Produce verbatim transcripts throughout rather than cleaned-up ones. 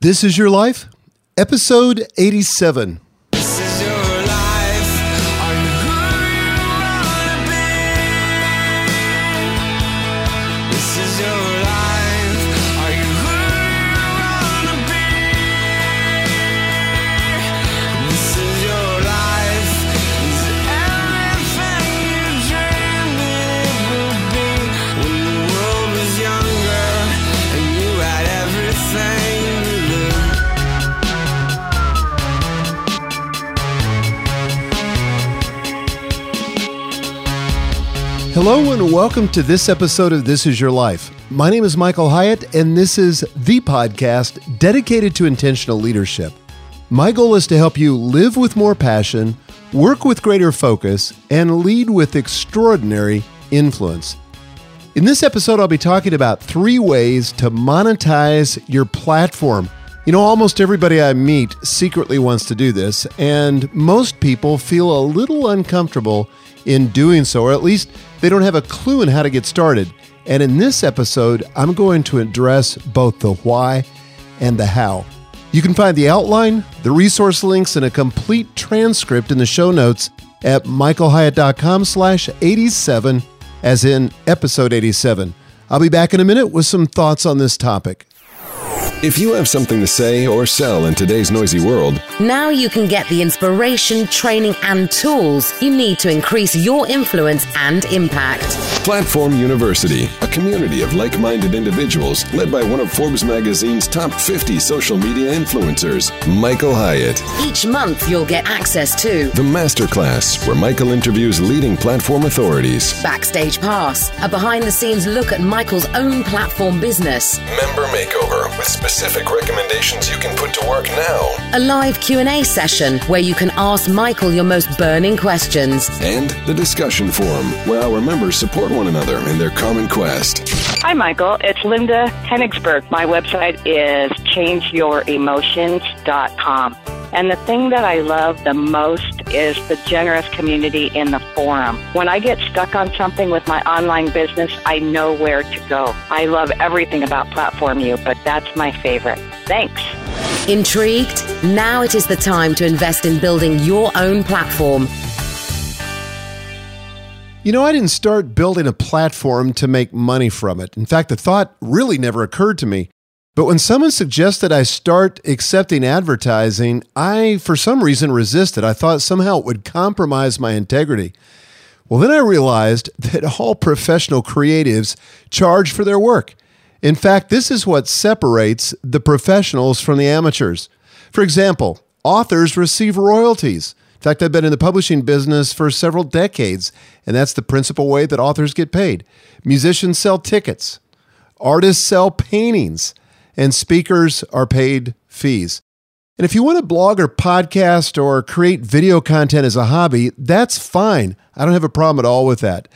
This is Your Life, episode eighty-seven. This is your life. Are you who you wanna be? This is your life. Are you who you wanna be? This is your life. Is everything you dreamed it would be when the world was younger and you had everything. Hello and welcome to this episode of This Is Your Life. My name is Michael Hyatt, and this is the podcast dedicated to intentional leadership. My goal is to help you live with more passion, work with greater focus, and lead with extraordinary influence. In this episode, I'll be talking about three ways to monetize your platform. You know, almost everybody I meet secretly wants to do this, and most people feel a little uncomfortable in doing so, or at least they don't have a clue on how to get started. And in this episode, I'm going to address both the why and the how. You can find the outline, the resource links, and a complete transcript in the show notes at michael hyatt dot com slash eighty-seven, as in episode eighty-seven. I'll be back in a minute with some thoughts on this topic. If you have something to say or sell in today's noisy world, now you can get the inspiration, training, and tools you need to increase your influence and impact. Platform University, a community of like-minded individuals led by one of Forbes magazine's top fifty social media influencers, Michael Hyatt. Each month, you'll get access to The Masterclass, where Michael interviews leading platform authorities, Backstage Pass, a behind-the-scenes look at Michael's own platform business, Member Makeover, with special specific recommendations you can put to work now, a live Q and A session where you can ask Michael your most burning questions, and the discussion forum where our members support one another in their common quest. Hi, Michael. It's Linda Henningsberg. My website is change your emotions dot com. And the thing that I love the most is the generous community in the forum. When I get stuck on something with my online business, I know where to go. I love everything about Platform U, but that's my favorite. Thanks. Intrigued? Now it is the time to invest in building your own platform. You know, I didn't start building a platform to make money from it. In fact, the thought really never occurred to me. But when someone suggested I start accepting advertising, I, for some reason, resisted. I thought somehow it would compromise my integrity. Well, then I realized that all professional creatives charge for their work. In fact, this is what separates the professionals from the amateurs. For example, authors receive royalties. In fact, I've been in the publishing business for several decades, and that's the principal way that authors get paid. Musicians sell tickets. Artists sell paintings. And speakers are paid fees. And if you want to blog or podcast or create video content as a hobby, that's fine. I don't have a problem at all with that.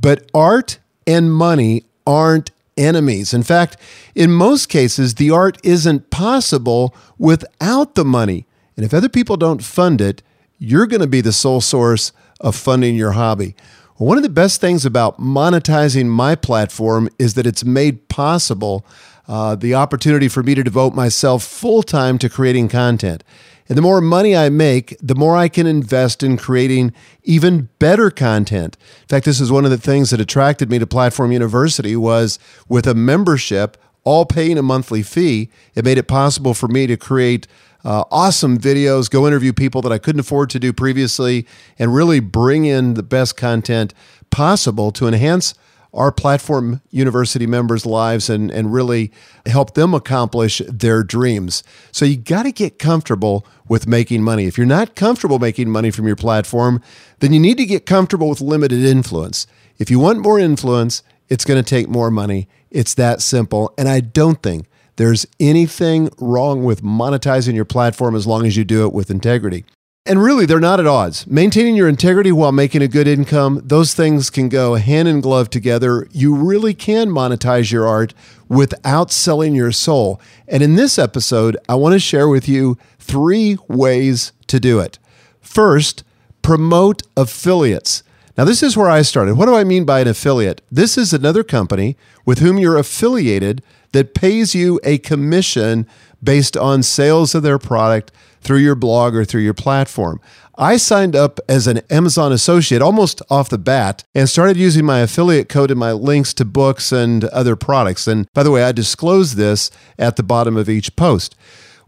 But art and money aren't enemies. In fact, in most cases, the art isn't possible without the money. And if other people don't fund it, you're going to be the sole source of funding your hobby. Well, one of the best things about monetizing my platform is that it's made possible Uh, the opportunity for me to devote myself full-time to creating content. And the more money I make, the more I can invest in creating even better content. In fact, this is one of the things that attracted me to Platform University was with a membership, all paying a monthly fee, it made it possible for me to create uh, awesome videos, go interview people that I couldn't afford to do previously, and really bring in the best content possible to enhance our Platform University members' lives and, and really help them accomplish their dreams. So you got to get comfortable with making money. If you're not comfortable making money from your platform, then you need to get comfortable with limited influence. If you want more influence, it's going to take more money. It's that simple. And I don't think there's anything wrong with monetizing your platform as long as you do it with integrity. And really, they're not at odds. Maintaining your integrity while making a good income, those things can go hand in glove together. You really can monetize your art without selling your soul. And in this episode, I want to share with you three ways to do it. First, promote affiliates. Now, this is where I started. What do I mean by an affiliate? This is another company with whom you're affiliated that pays you a commission based on sales of their product through your blog or through your platform. I signed up as an Amazon associate almost off the bat and started using my affiliate code and my links to books and other products. And by the way, I disclose this at the bottom of each post.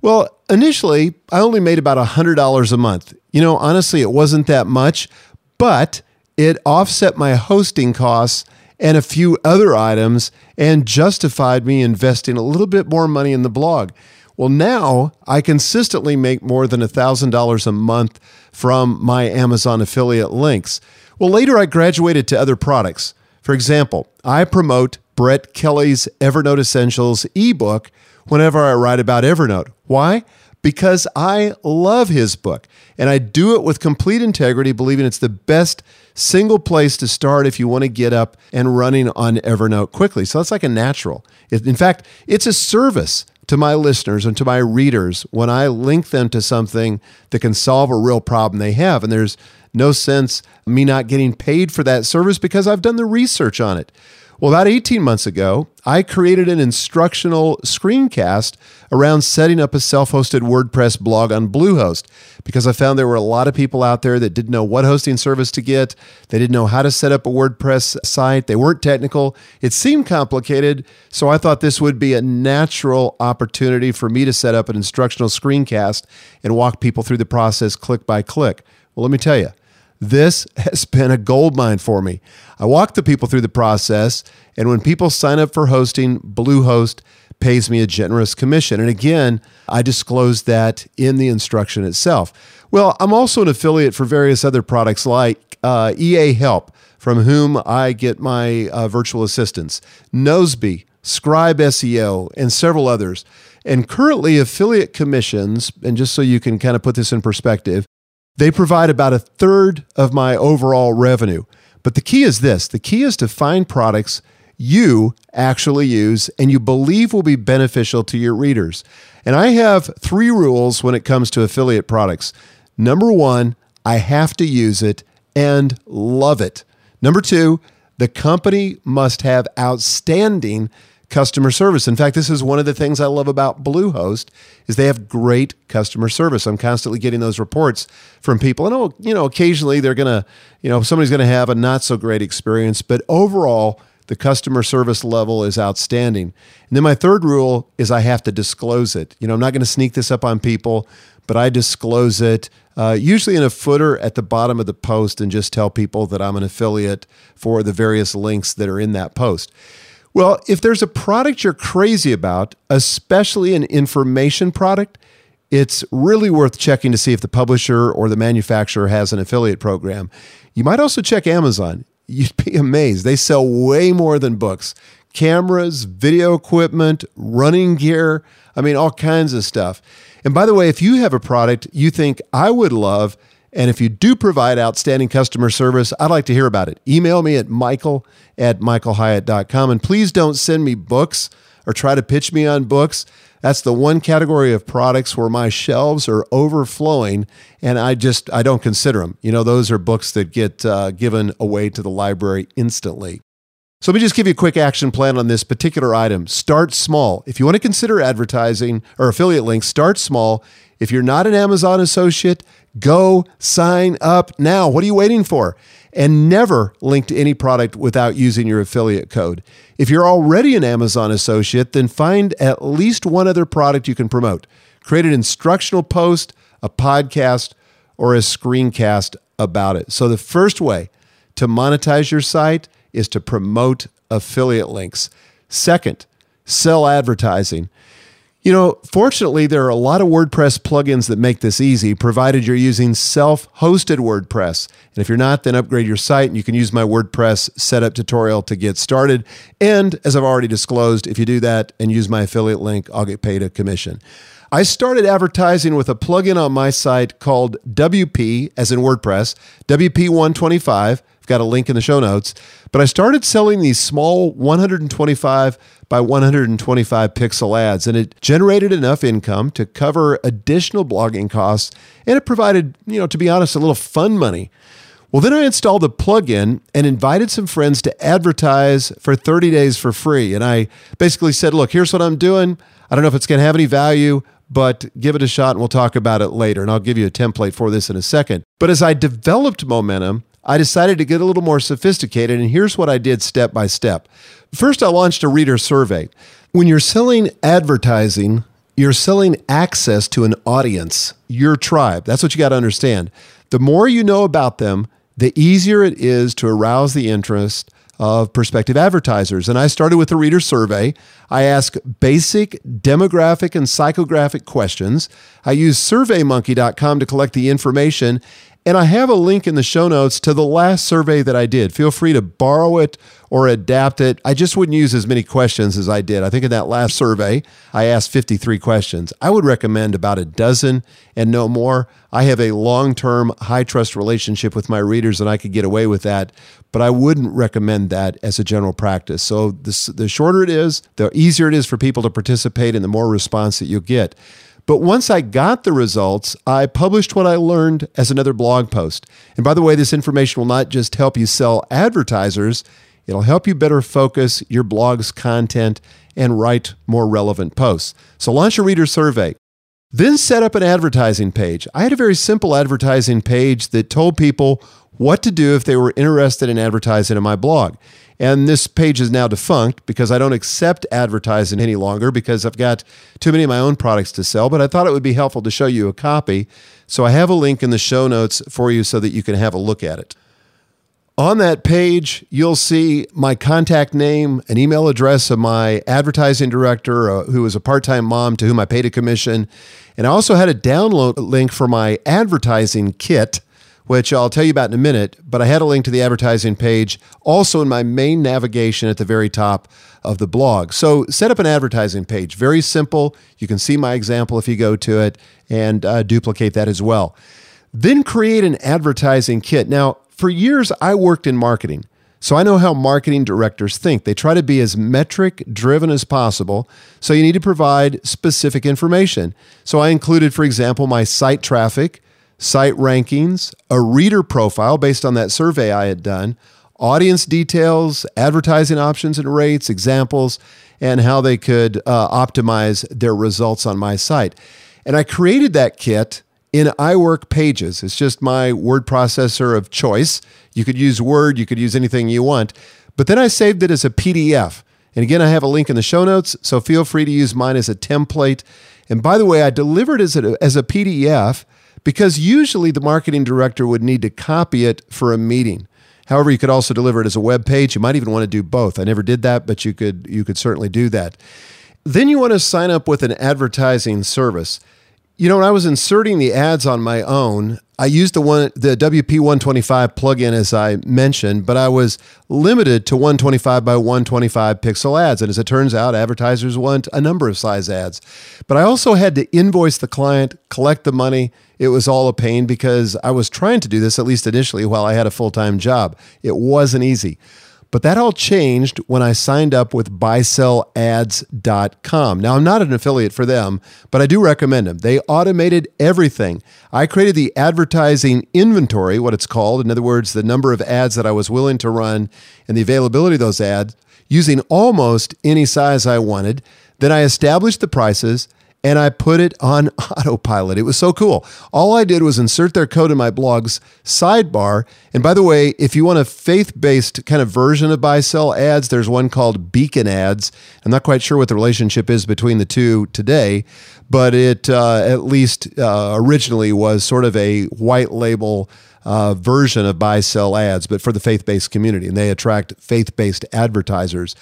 Well, initially, I only made about one hundred dollars a month. You know, honestly, it wasn't that much, but it offset my hosting costs and a few other items and justified me investing a little bit more money in the blog. Well, now I consistently make more than one thousand dollars a month from my Amazon affiliate links. Well, later I graduated to other products. For example, I promote Brett Kelly's Evernote Essentials ebook whenever I write about Evernote. Why? Because I love his book, and I do it with complete integrity, believing it's the best single place to start if you want to get up and running on Evernote quickly. So that's like a natural. In fact, it's a service to my listeners and to my readers when I link them to something that can solve a real problem they have. And there's no sense me not getting paid for that service because I've done the research on it. Well, about eighteen months ago, I created an instructional screencast around setting up a self-hosted WordPress blog on Bluehost because I found there were a lot of people out there that didn't know what hosting service to get. They didn't know how to set up a WordPress site. They weren't technical. It seemed complicated, so I thought this would be a natural opportunity for me to set up an instructional screencast and walk people through the process click by click. Well, let me tell you, this has been a goldmine for me. I walk the people through the process, and when people sign up for hosting, Bluehost pays me a generous commission. And again, I disclose that in the instruction itself. Well, I'm also an affiliate for various other products like uh, E A Help, from whom I get my uh, virtual assistants, Nozbe, Scribe S E O, and several others. And currently, affiliate commissions, and just so you can kind of put this in perspective, they provide about a third of my overall revenue. But the key is this. The key is to find products you actually use and you believe will be beneficial to your readers. And I have three rules when it comes to affiliate products. Number one, I have to use it and love it. Number two, the company must have outstanding customer service. In fact, this is one of the things I love about Bluehost is they have great customer service. I'm constantly getting those reports from people. And, oh, you know, occasionally they're going to, you know, somebody's going to have a not so great experience. But overall, the customer service level is outstanding. And then my third rule is I have to disclose it. You know, I'm not going to sneak this up on people, but I disclose it uh, usually in a footer at the bottom of the post and just tell people that I'm an affiliate for the various links that are in that post. Well, if there's a product you're crazy about, especially an information product, it's really worth checking to see if the publisher or the manufacturer has an affiliate program. You might also check Amazon. You'd be amazed. They sell way more than books, cameras, video equipment, running gear. I mean, all kinds of stuff. And by the way, if you have a product you think I would love, and if you do provide outstanding customer service, I'd like to hear about it. Email me at michael at michael hyatt dot com. And please don't send me books or try to pitch me on books. That's the one category of products where my shelves are overflowing and I just, I don't consider them. You know, those are books that get uh, given away to the library instantly. So let me just give you a quick action plan on this particular item. Start small. If you want to consider advertising or affiliate links, start small. If you're not an Amazon associate, go sign up now. What are you waiting for? And never link to any product without using your affiliate code. If you're already an Amazon associate, then find at least one other product you can promote. Create an instructional post, a podcast, or a screencast about it. So the first way to monetize your site is to promote affiliate links. Second, sell advertising. You know, fortunately, there are a lot of WordPress plugins that make this easy, provided you're using self-hosted WordPress. And if you're not, then upgrade your site, and you can use my WordPress setup tutorial to get started. And as I've already disclosed, if you do that and use my affiliate link, I'll get paid a commission. I started advertising with a plugin on my site called W P, as in WordPress, W P one twenty-five. I've got a link in the show notes. But I started selling these small one twenty-five by one twenty-five pixel ads, and it generated enough income to cover additional blogging costs, and it provided, you know, to be honest, a little fun money. Well, then I installed the plugin and invited some friends to advertise for thirty days for free. And I basically said, look, here's what I'm doing. I don't know if it's going to have any value, but give it a shot and we'll talk about it later. And I'll give you a template for this in a second. But as I developed Momentum, I decided to get a little more sophisticated. And here's what I did step by step. First, I launched a reader survey. When you're selling advertising, you're selling access to an audience, your tribe. That's what you got to understand. The more you know about them, the easier it is to arouse the interest of prospective advertisers. And I started with a reader survey. I asked basic demographic and psychographic questions. I used survey monkey dot com to collect the information. And I have a link in the show notes to the last survey that I did. Feel free to borrow it or adapt it. I just wouldn't use as many questions as I did. I think in that last survey, I asked fifty-three questions. I would recommend about a dozen and no more. I have a long-term, high-trust relationship with my readers, and I could get away with that, but I wouldn't recommend that as a general practice. So the, the shorter it is, the easier it is for people to participate and the more response that you'll get. But once I got the results, I published what I learned as another blog post. And by the way, this information will not just help you sell advertisers, it'll help you better focus your blog's content and write more relevant posts. So launch a reader survey. Then set up an advertising page. I had a very simple advertising page that told people what to do if they were interested in advertising in my blog. And this page is now defunct because I don't accept advertising any longer because I've got too many of my own products to sell, but I thought it would be helpful to show you a copy. So I have a link in the show notes for you so that you can have a look at it. On that page, you'll see my contact name, an email address of my advertising director, uh, who was a part-time mom to whom I paid a commission. And I also had a download link for my advertising kit, which I'll tell you about in a minute, but I had a link to the advertising page also in my main navigation at the very top of the blog. So set up an advertising page, very simple. You can see my example if you go to it and uh, duplicate that as well. Then create an advertising kit. Now, for years, I worked in marketing, so I know how marketing directors think. They try to be as metric-driven as possible, so you need to provide specific information. So I included, for example, my site traffic, site rankings, a reader profile based on that survey I had done, audience details, advertising options and rates, examples, and how they could uh, optimize their results on my site. And I created that kit in iWork Pages. It's just my word processor of choice. You could use Word, you could use anything you want. But then I saved it as a P D F. And again, I have a link in the show notes, so feel free to use mine as a template. And by the way, I delivered it as a, as a P D F because usually the marketing director would need to copy it for a meeting. However, you could also deliver it as a web page. You might even want to do both. I never did that, but you could, you could certainly do that. Then you want to sign up with an advertising service. You know, when I was inserting the ads on my own, I used the one the W P one twenty-five plugin, as I mentioned, but I was limited to one twenty-five by one twenty-five pixel ads. And as it turns out, advertisers want a number of size ads. But I also had to invoice the client, collect the money. It was all a pain because I was trying to do this, at least initially, while I had a full-time job. It wasn't easy. But that all changed when I signed up with buy sell ads dot com. Now, I'm not an affiliate for them, but I do recommend them. They automated everything. I created the advertising inventory, what it's called. In other words, the number of ads that I was willing to run and the availability of those ads using almost any size I wanted. Then I established the prices and I put it on autopilot. It was so cool. All I did was insert their code in my blog's sidebar. And by the way, if you want a faith-based kind of version of buy, sell ads, there's one called Beacon Ads. I'm not quite sure what the relationship is between the two today, but it uh, at least uh, originally was sort of a white label Uh, version of buy, sell ads, but for the faith-based community, and they attract faith-based advertisers.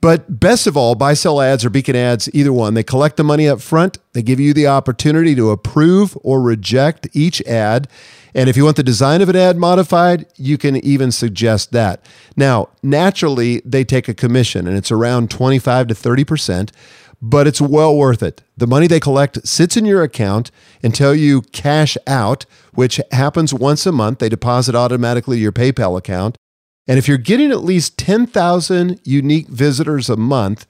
But best of all, buy, sell ads or Beacon Ads, either one, they collect the money up front. They give you the opportunity to approve or reject each ad. And if you want the design of an ad modified, you can even suggest that. Now, naturally, they take a commission, and it's around twenty-five to thirty percent. But it's well worth it. The money they collect sits in your account until you cash out, which happens once a month. They deposit automatically your PayPal account. And if you're getting at least ten thousand unique visitors a month,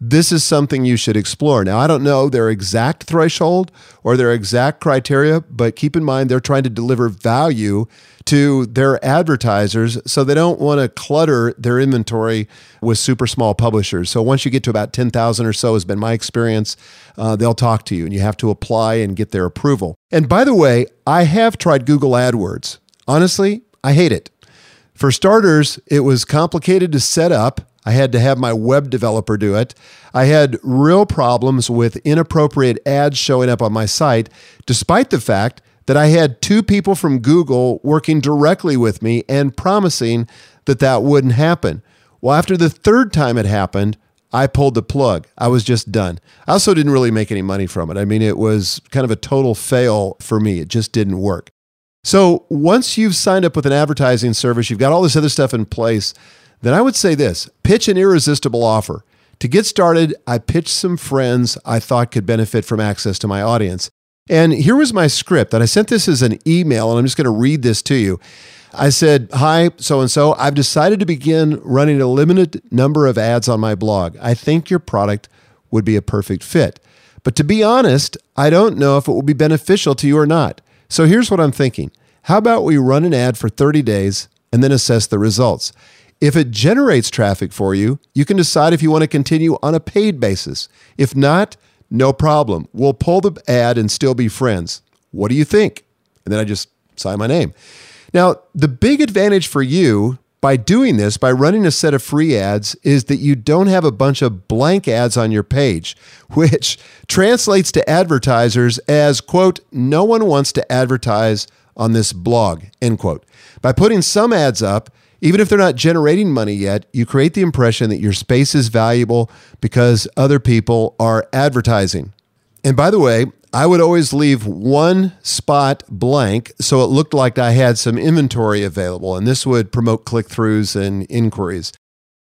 this is something you should explore. Now, I don't know their exact threshold or their exact criteria, but keep in mind they're trying to deliver value to their advertisers, so they don't want to clutter their inventory with super small publishers. So once you get to about ten thousand or so, has been my experience, uh, they'll talk to you and you have to apply and get their approval. And by the way, I have tried Google AdWords. Honestly, I hate it. For starters, it was complicated to set up. I had to have my web developer do it. I had real problems with inappropriate ads showing up on my site, despite the fact that I had two people from Google working directly with me and promising that that wouldn't happen. Well, after the third time it happened, I pulled the plug. I was just done. I also didn't really make any money from it. I mean, it was kind of a total fail for me. It just didn't work. So once you've signed up with an advertising service, you've got all this other stuff in place, then I would say this: pitch an irresistible offer. To get started, I pitched some friends I thought could benefit from access to my audience. And here was my script, and I sent this as an email, and I'm just going to read this to you. I said, "Hi, so-and-so, I've decided to begin running a limited number of ads on my blog. I think your product would be a perfect fit. But to be honest, I don't know if it will be beneficial to you or not. So here's what I'm thinking. How about we run an ad for thirty days and then assess the results? If it generates traffic for you, you can decide if you want to continue on a paid basis. If not, no problem. We'll pull the ad and still be friends. What do you think?" And then I just sign my name. Now, the big advantage for you by doing this, by running a set of free ads, is that you don't have a bunch of blank ads on your page, which translates to advertisers as, quote, "no one wants to advertise on this blog," end quote. By putting some ads up, even if they're not generating money yet, you create the impression that your space is valuable because other people are advertising. And by the way, I would always leave one spot blank so it looked like I had some inventory available, and this would promote click-throughs and inquiries.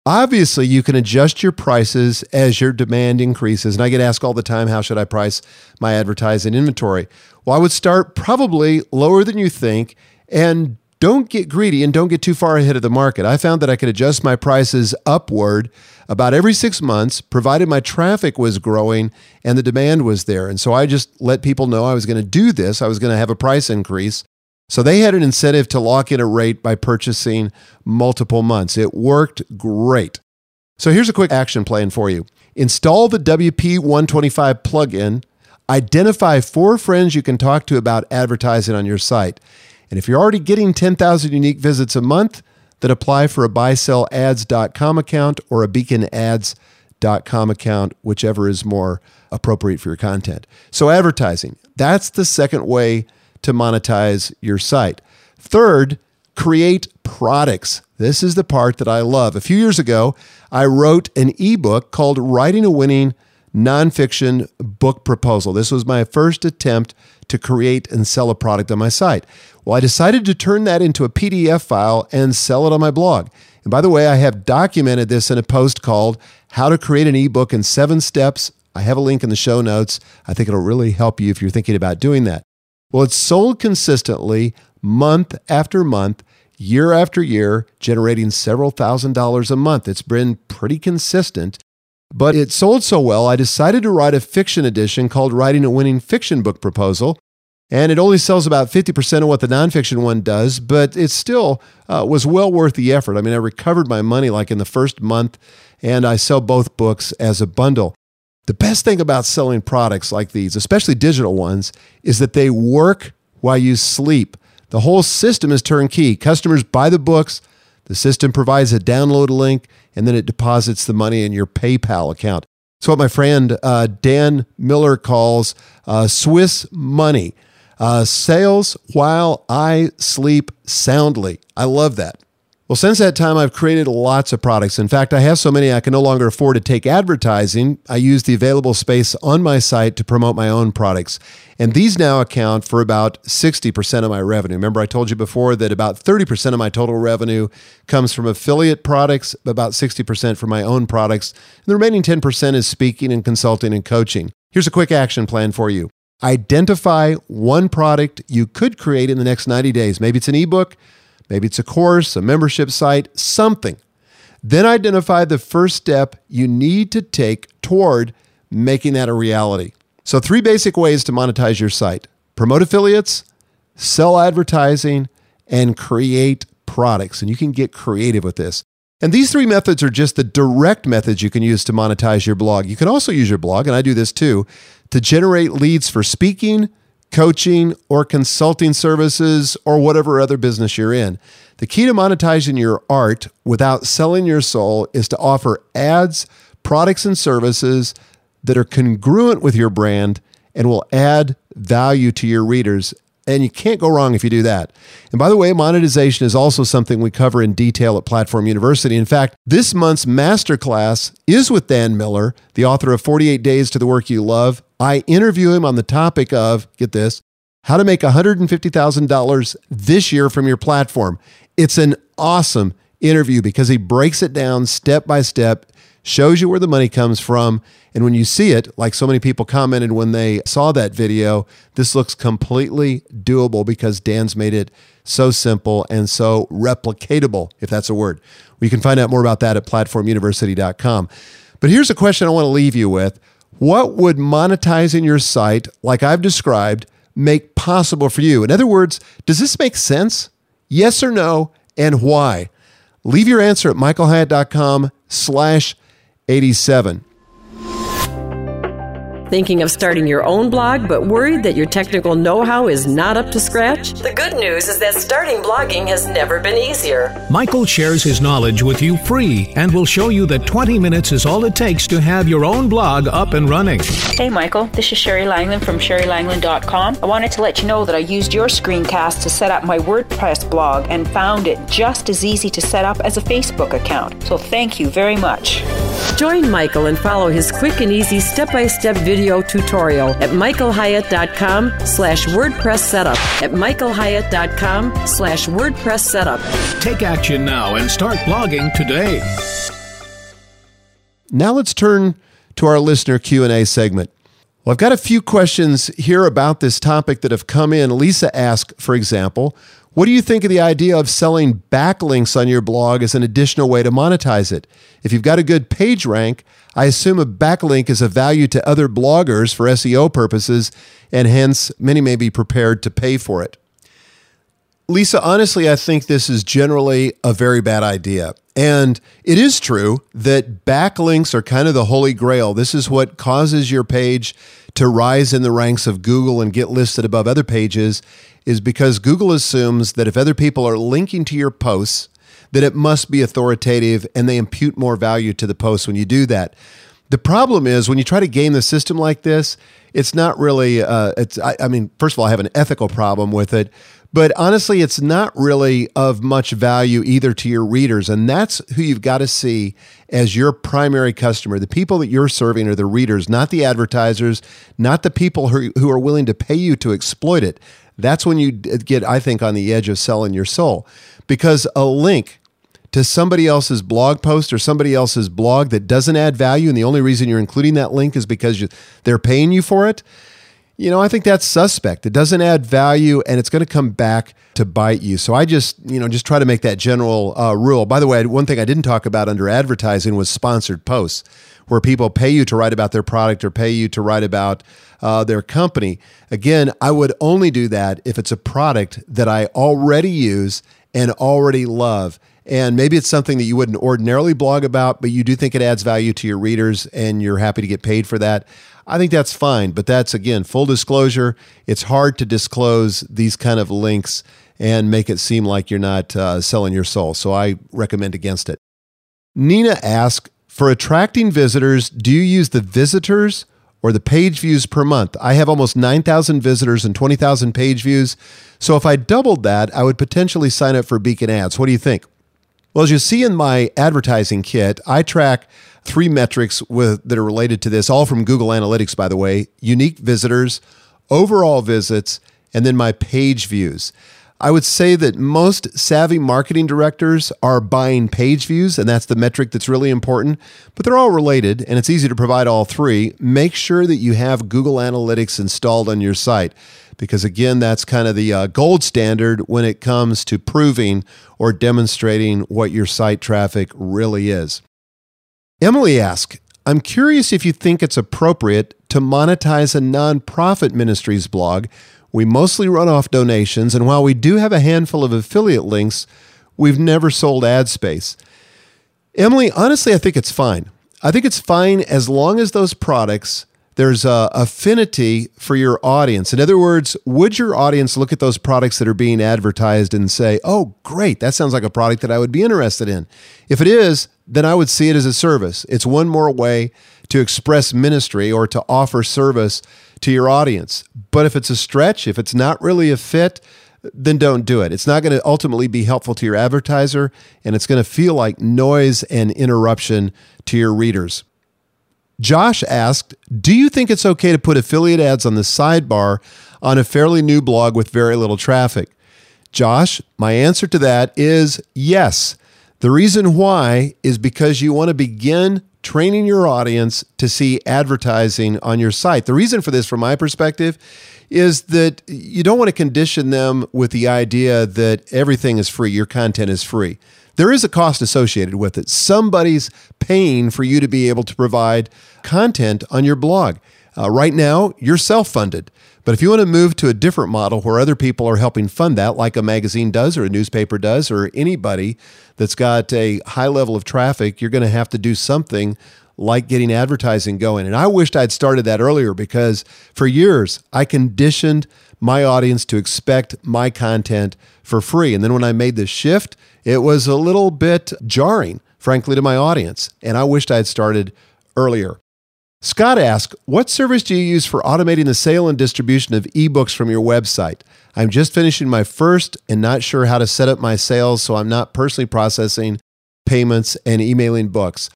Obviously, you can adjust your prices as your demand increases, and I get asked all the time, how should I price my advertising inventory? Well, I would start probably lower than you think, and don't get greedy and don't get too far ahead of the market. I found that I could adjust my prices upward about every six months, provided my traffic was growing and the demand was there. And so I just let people know I was going to do this. I was going to have a price increase. So they had an incentive to lock in a rate by purchasing multiple months. It worked great. So here's a quick action plan for you. Install the W P one twenty-five plugin. Identify four friends you can talk to about advertising on your site. And if you're already getting ten thousand unique visits a month, then apply for a buy sell ads dot com account or a beacon ads dot com account, whichever is more appropriate for your content. So advertising, that's the second way to monetize your site. Third, create products. This is the part that I love. A few years ago, I wrote an ebook called Writing a Winning Nonfiction Book Proposal. This was my first attempt to create and sell a product on my site. Well, I decided to turn that into a P D F file and sell it on my blog. And by the way, I have documented this in a post called How to Create an Ebook in Seven Steps. I have a link in the show notes. I think it'll really help you if you're thinking about doing that. Well, it's sold consistently month after month, year after year, generating several thousand dollars a month. It's been pretty consistent. But it sold so well, I decided to write a fiction edition called Writing a Winning Fiction Book Proposal. And it only sells about fifty percent of what the nonfiction one does, but it still uh, was well worth the effort. I mean, I recovered my money like in the first month, and I sell both books as a bundle. The best thing about selling products like these, especially digital ones, is that they work while you sleep. The whole system is turnkey. Customers buy the books. The system provides a download link, and then it deposits the money in your PayPal account. It's what my friend uh, Dan Miller calls uh, Swiss money. Uh, sales while I sleep soundly. I love that. Well, since that time, I've created lots of products. In fact, I have so many I can no longer afford to take advertising. I use the available space on my site to promote my own products. And these now account for about sixty percent of my revenue. Remember, I told you before that about thirty percent of my total revenue comes from affiliate products, about sixty percent from my own products. And the remaining ten percent is speaking and consulting and coaching. Here's a quick action plan for you. Identify one product you could create in the next ninety days. Maybe it's an ebook. Maybe it's a course, a membership site, something. Then identify the first step you need to take toward making that a reality. So three basic ways to monetize your site: promote affiliates, sell advertising, and create products. And you can get creative with this. And these three methods are just the direct methods you can use to monetize your blog. You can also use your blog, and I do this too, to generate leads for speaking, coaching, or consulting services, or whatever other business you're in. The key to monetizing your art without selling your soul is to offer ads, products, and services that are congruent with your brand and will add value to your readers. And you can't go wrong if you do that. And by the way, monetization is also something we cover in detail at Platform University. In fact, this month's masterclass is with Dan Miller, the author of forty-eight days to the Work You Love. I interview him on the topic of, get this, how to make one hundred fifty thousand dollars this year from your platform. It's an awesome interview because he breaks it down step by step, shows you where the money comes from. And when you see it, like so many people commented when they saw that video, this looks completely doable because Dan's made it so simple and so replicatable, if that's a word. We can find out more about that at platform university dot com. But here's a question I want to leave you with. What would monetizing your site, like I've described, make possible for you? In other words, does this make sense? Yes or no, and why? Leave your answer at michael hyatt dot com slash eighty-seven. Thinking of starting your own blog but worried that your technical know-how is not up to scratch? The good news is that starting blogging has never been easier. Michael shares his knowledge with you free and will show you that twenty minutes is all it takes to have your own blog up and running. Hey Michael, this is Sherry Langland from Sherry Langland dot com. I wanted to let you know that I used your screencast to set up my WordPress blog and found it just as easy to set up as a Facebook account. So thank you very much. Join Michael and follow his quick and easy step-by-step video Video tutorial at michael hyatt dot com slash WordPress setup. At michael hyatt dot com slash WordPress setup. Take action now and start blogging today. Now let's turn to our listener Q and A segment. Well, I've got a few questions here about this topic that have come in. Lisa asked, for example, what do you think of the idea of selling backlinks on your blog as an additional way to monetize it? If you've got a good page rank, I assume a backlink is of value to other bloggers for S E O purposes, and hence many may be prepared to pay for it. Lisa, honestly, I think this is generally a very bad idea. And it is true that backlinks are kind of the holy grail. This is what causes your page to rise in the ranks of Google and get listed above other pages, is because Google assumes that if other people are linking to your posts, that it must be authoritative, and they impute more value to the posts when you do that. The problem is when you try to game the system like this, it's not really, uh, it's. I, I mean, first of all, I have an ethical problem with it, but honestly, it's not really of much value either to your readers, and that's who you've got to see as your primary customer. The people that you're serving are the readers, not the advertisers, not the people who, who are willing to pay you to exploit it. That's when you get, I think, on the edge of selling your soul, because a link to somebody else's blog post or somebody else's blog that doesn't add value, and the only reason you're including that link is because you, they're paying you for it, you know, I think that's suspect. It doesn't add value, and it's going to come back to bite you. So I just, you know, just try to make that general uh, rule. By the way, one thing I didn't talk about under advertising was sponsored posts, where people pay you to write about their product or pay you to write about uh, their company. Again, I would only do that if it's a product that I already use and already love. And maybe it's something that you wouldn't ordinarily blog about, but you do think it adds value to your readers and you're happy to get paid for that. I think that's fine. But that's, again, full disclosure. It's hard to disclose these kind of links and make it seem like you're not uh, selling your soul. So I recommend against it. Nina asks, for attracting visitors, do you use the visitors or the page views per month? I have almost nine thousand visitors and twenty thousand page views. So if I doubled that, I would potentially sign up for Beacon Ads. What do you think? Well, as you see in my advertising kit, I track three metrics with, that are related to this, all from Google Analytics, by the way: unique visitors, overall visits, and then my page views. I would say that most savvy marketing directors are buying page views, and that's the metric that's really important, but they're all related, and it's easy to provide all three. Make sure that you have Google Analytics installed on your site, because again, that's kind of the uh, gold standard when it comes to proving or demonstrating what your site traffic really is. Emily asks, I'm curious if you think it's appropriate to monetize a nonprofit ministry's blog. We mostly run off donations, and while we do have a handful of affiliate links, we've never sold ad space. Emily, honestly, I think it's fine. I think it's fine as long as those products, there's a affinity for your audience. In other words, would your audience look at those products that are being advertised and say, oh, great, that sounds like a product that I would be interested in? If it is, then I would see it as a service. It's one more way to express ministry or to offer service to your audience. But if it's a stretch, if it's not really a fit, then don't do it. It's not going to ultimately be helpful to your advertiser, and it's going to feel like noise and interruption to your readers. Josh asked, do you think it's okay to put affiliate ads on the sidebar on a fairly new blog with very little traffic? Josh, my answer to that is yes. The reason why is because you want to begin training your audience to see advertising on your site. The reason for this, from my perspective, is that you don't want to condition them with the idea that everything is free, your content is free. There is a cost associated with it. Somebody's paying for you to be able to provide content on your blog. Uh, right now, you're self-funded. But if you want to move to a different model where other people are helping fund that, like a magazine does or a newspaper does or anybody that's got a high level of traffic, you're going to have to do something like getting advertising going. And I wished I'd started that earlier, because for years I conditioned my audience to expect my content for free. And then when I made this shift, it was a little bit jarring, frankly, to my audience. And I wished I'd started earlier. Scott asks, what service do you use for automating the sale and distribution of ebooks from your website? I'm just finishing my first and not sure how to set up my sales, so I'm not personally processing payments and emailing books.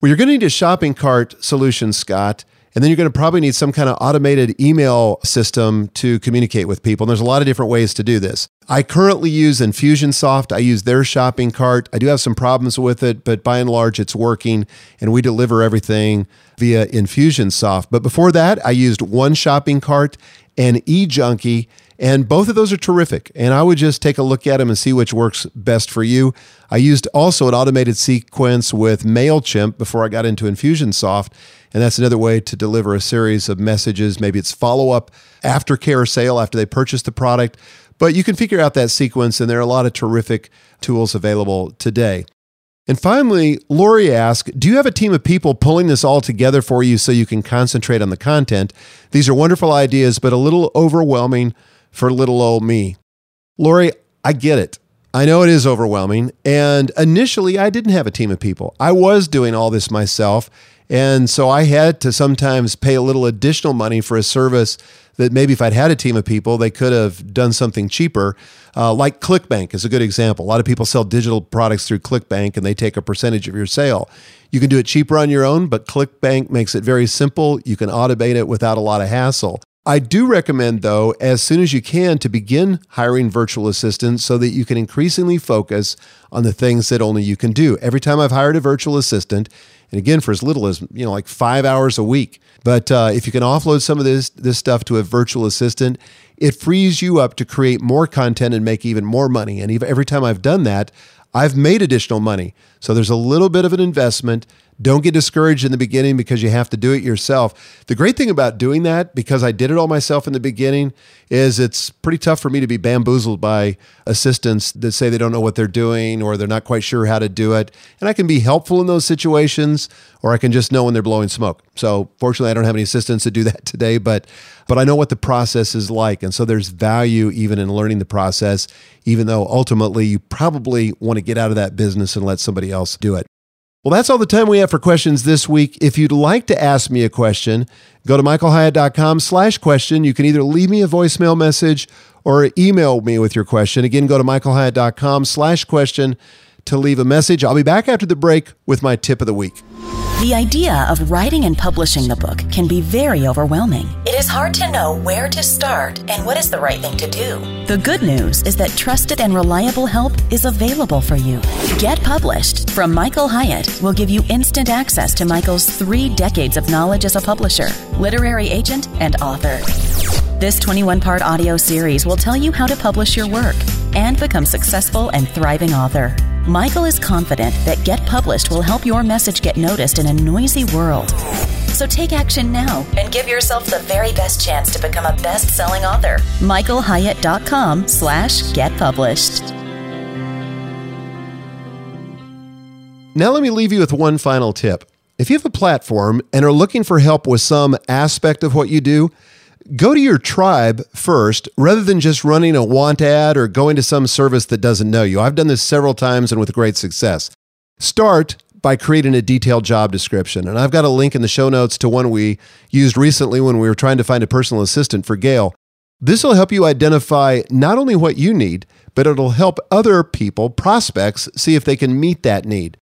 Well, you're going to need a shopping cart solution, Scott, and then you're going to probably need some kind of automated email system to communicate with people. And there's a lot of different ways to do this. I currently use Infusionsoft. I use their shopping cart. I do have some problems with it, but by and large, it's working, and we deliver everything via Infusionsoft. But before that, I used One Shopping Cart and eJunkie, and both of those are terrific. And I would just take a look at them and see which works best for you. I used also an automated sequence with MailChimp before I got into Infusionsoft. And that's another way to deliver a series of messages. Maybe it's follow-up aftercare sale after they purchase the product. But you can figure out that sequence, and there are a lot of terrific tools available today. And finally, Lori asks, do you have a team of people pulling this all together for you so you can concentrate on the content? These are wonderful ideas, but a little overwhelming for little old me. Lori, I get it. I know it is overwhelming. And initially, I didn't have a team of people. I was doing all this myself. And so I had to sometimes pay a little additional money for a service that maybe if I'd had a team of people, they could have done something cheaper. Uh, like ClickBank is a good example. A lot of people sell digital products through ClickBank, and they take a percentage of your sale. You can do it cheaper on your own, but ClickBank makes it very simple. You can automate it without a lot of hassle. I do recommend, though, as soon as you can, to begin hiring virtual assistants so that you can increasingly focus on the things that only you can do. Every time I've hired a virtual assistant, and again, for as little as, you know, like five hours a week, but uh, if you can offload some of this, this stuff to a virtual assistant, it frees you up to create more content and make even more money. And every time I've done that, I've made additional money. So there's a little bit of an investment. Don't get discouraged in the beginning because you have to do it yourself. The great thing about doing that, because I did it all myself in the beginning, is it's pretty tough for me to be bamboozled by assistants that say they don't know what they're doing or they're not quite sure how to do it. And I can be helpful in those situations, or I can just know when they're blowing smoke. So fortunately, I don't have any assistants that do that today, but but I know what the process is like. And so there's value even in learning the process, even though ultimately you probably want to get out of that business and let somebody else do it. Well, that's all the time we have for questions this week. If you'd like to ask me a question, go to michaelhyatt.com slash question. You can either leave me a voicemail message or email me with your question. Again, go to michaelhyatt.com slash question to leave a message. I'll be back after the break with my tip of the week. The idea of writing and publishing the book can be very overwhelming. It is hard to know where to start and what is the right thing to do. The good news is that trusted and reliable help is available for you. Get Published from Michael Hyatt will give you instant access to Michael's three decades of knowledge as a publisher, literary agent, and author. This twenty-one part audio series will tell you how to publish your work and become successful and thriving author. Michael is confident that Get Published will help your message get noticed in a noisy world. So take action now and give yourself the very best chance to become a best-selling author. Michael Hyatt dot com slash Get Published. Now let me leave you with one final tip. If you have a platform and are looking for help with some aspect of what you do, go to your tribe first rather than just running a want ad or going to some service that doesn't know you. I've done this several times and with great success. Start by creating a detailed job description. And I've got a link in the show notes to one we used recently when we were trying to find a personal assistant for Gail. This will help you identify not only what you need, but it'll help other people, prospects, see if they can meet that need.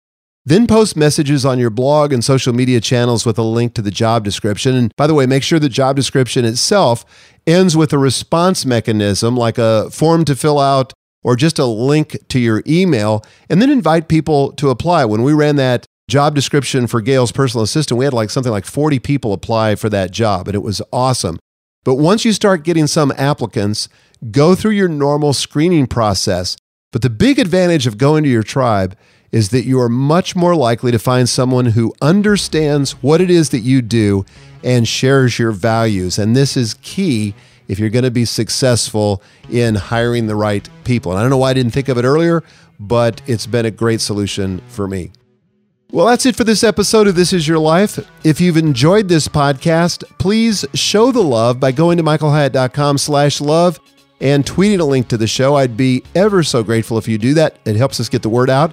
Then post messages on your blog and social media channels with a link to the job description. And by the way, make sure the job description itself ends with a response mechanism like a form to fill out or just a link to your email, and then invite people to apply. When we ran that job description for Gail's personal assistant, we had like something like forty people apply for that job, and it was awesome. But once you start getting some applicants, go through your normal screening process. But the big advantage of going to your tribe is that you are much more likely to find someone who understands what it is that you do and shares your values. And this is key if you're going to be successful in hiring the right people. And I don't know why I didn't think of it earlier, but it's been a great solution for me. Well, that's it for this episode of This Is Your Life. If you've enjoyed this podcast, please show the love by going to michael hyatt dot com slash love and tweeting a link to the show. I'd be ever so grateful if you do that. It helps us get the word out.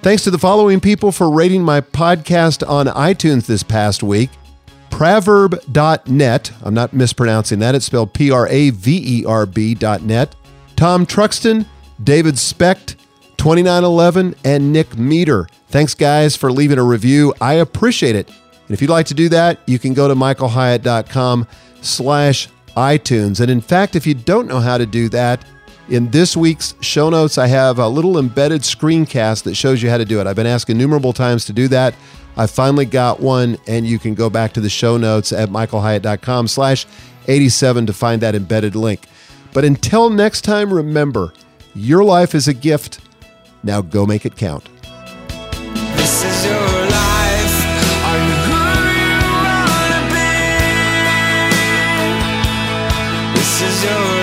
Thanks to the following people for rating my podcast on iTunes this past week. Praverb dot net. I'm not mispronouncing that. It's spelled P R A V E R B dot net. Tom Truxton, David Specht, twenty-nine eleven, and Nick Meter. Thanks, guys, for leaving a review. I appreciate it. And if you'd like to do that, you can go to michael hyatt dot com slash iTunes. And in fact, if you don't know how to do that, in this week's show notes, I have a little embedded screencast that shows you how to do it. I've been asked innumerable times to do that. I finally got one, and you can go back to the show notes at michael hyatt dot com slash eighty-seven to find that embedded link. But until next time, remember, your life is a gift. Now go make it count. This is your life. Are you who you wanna be? This is your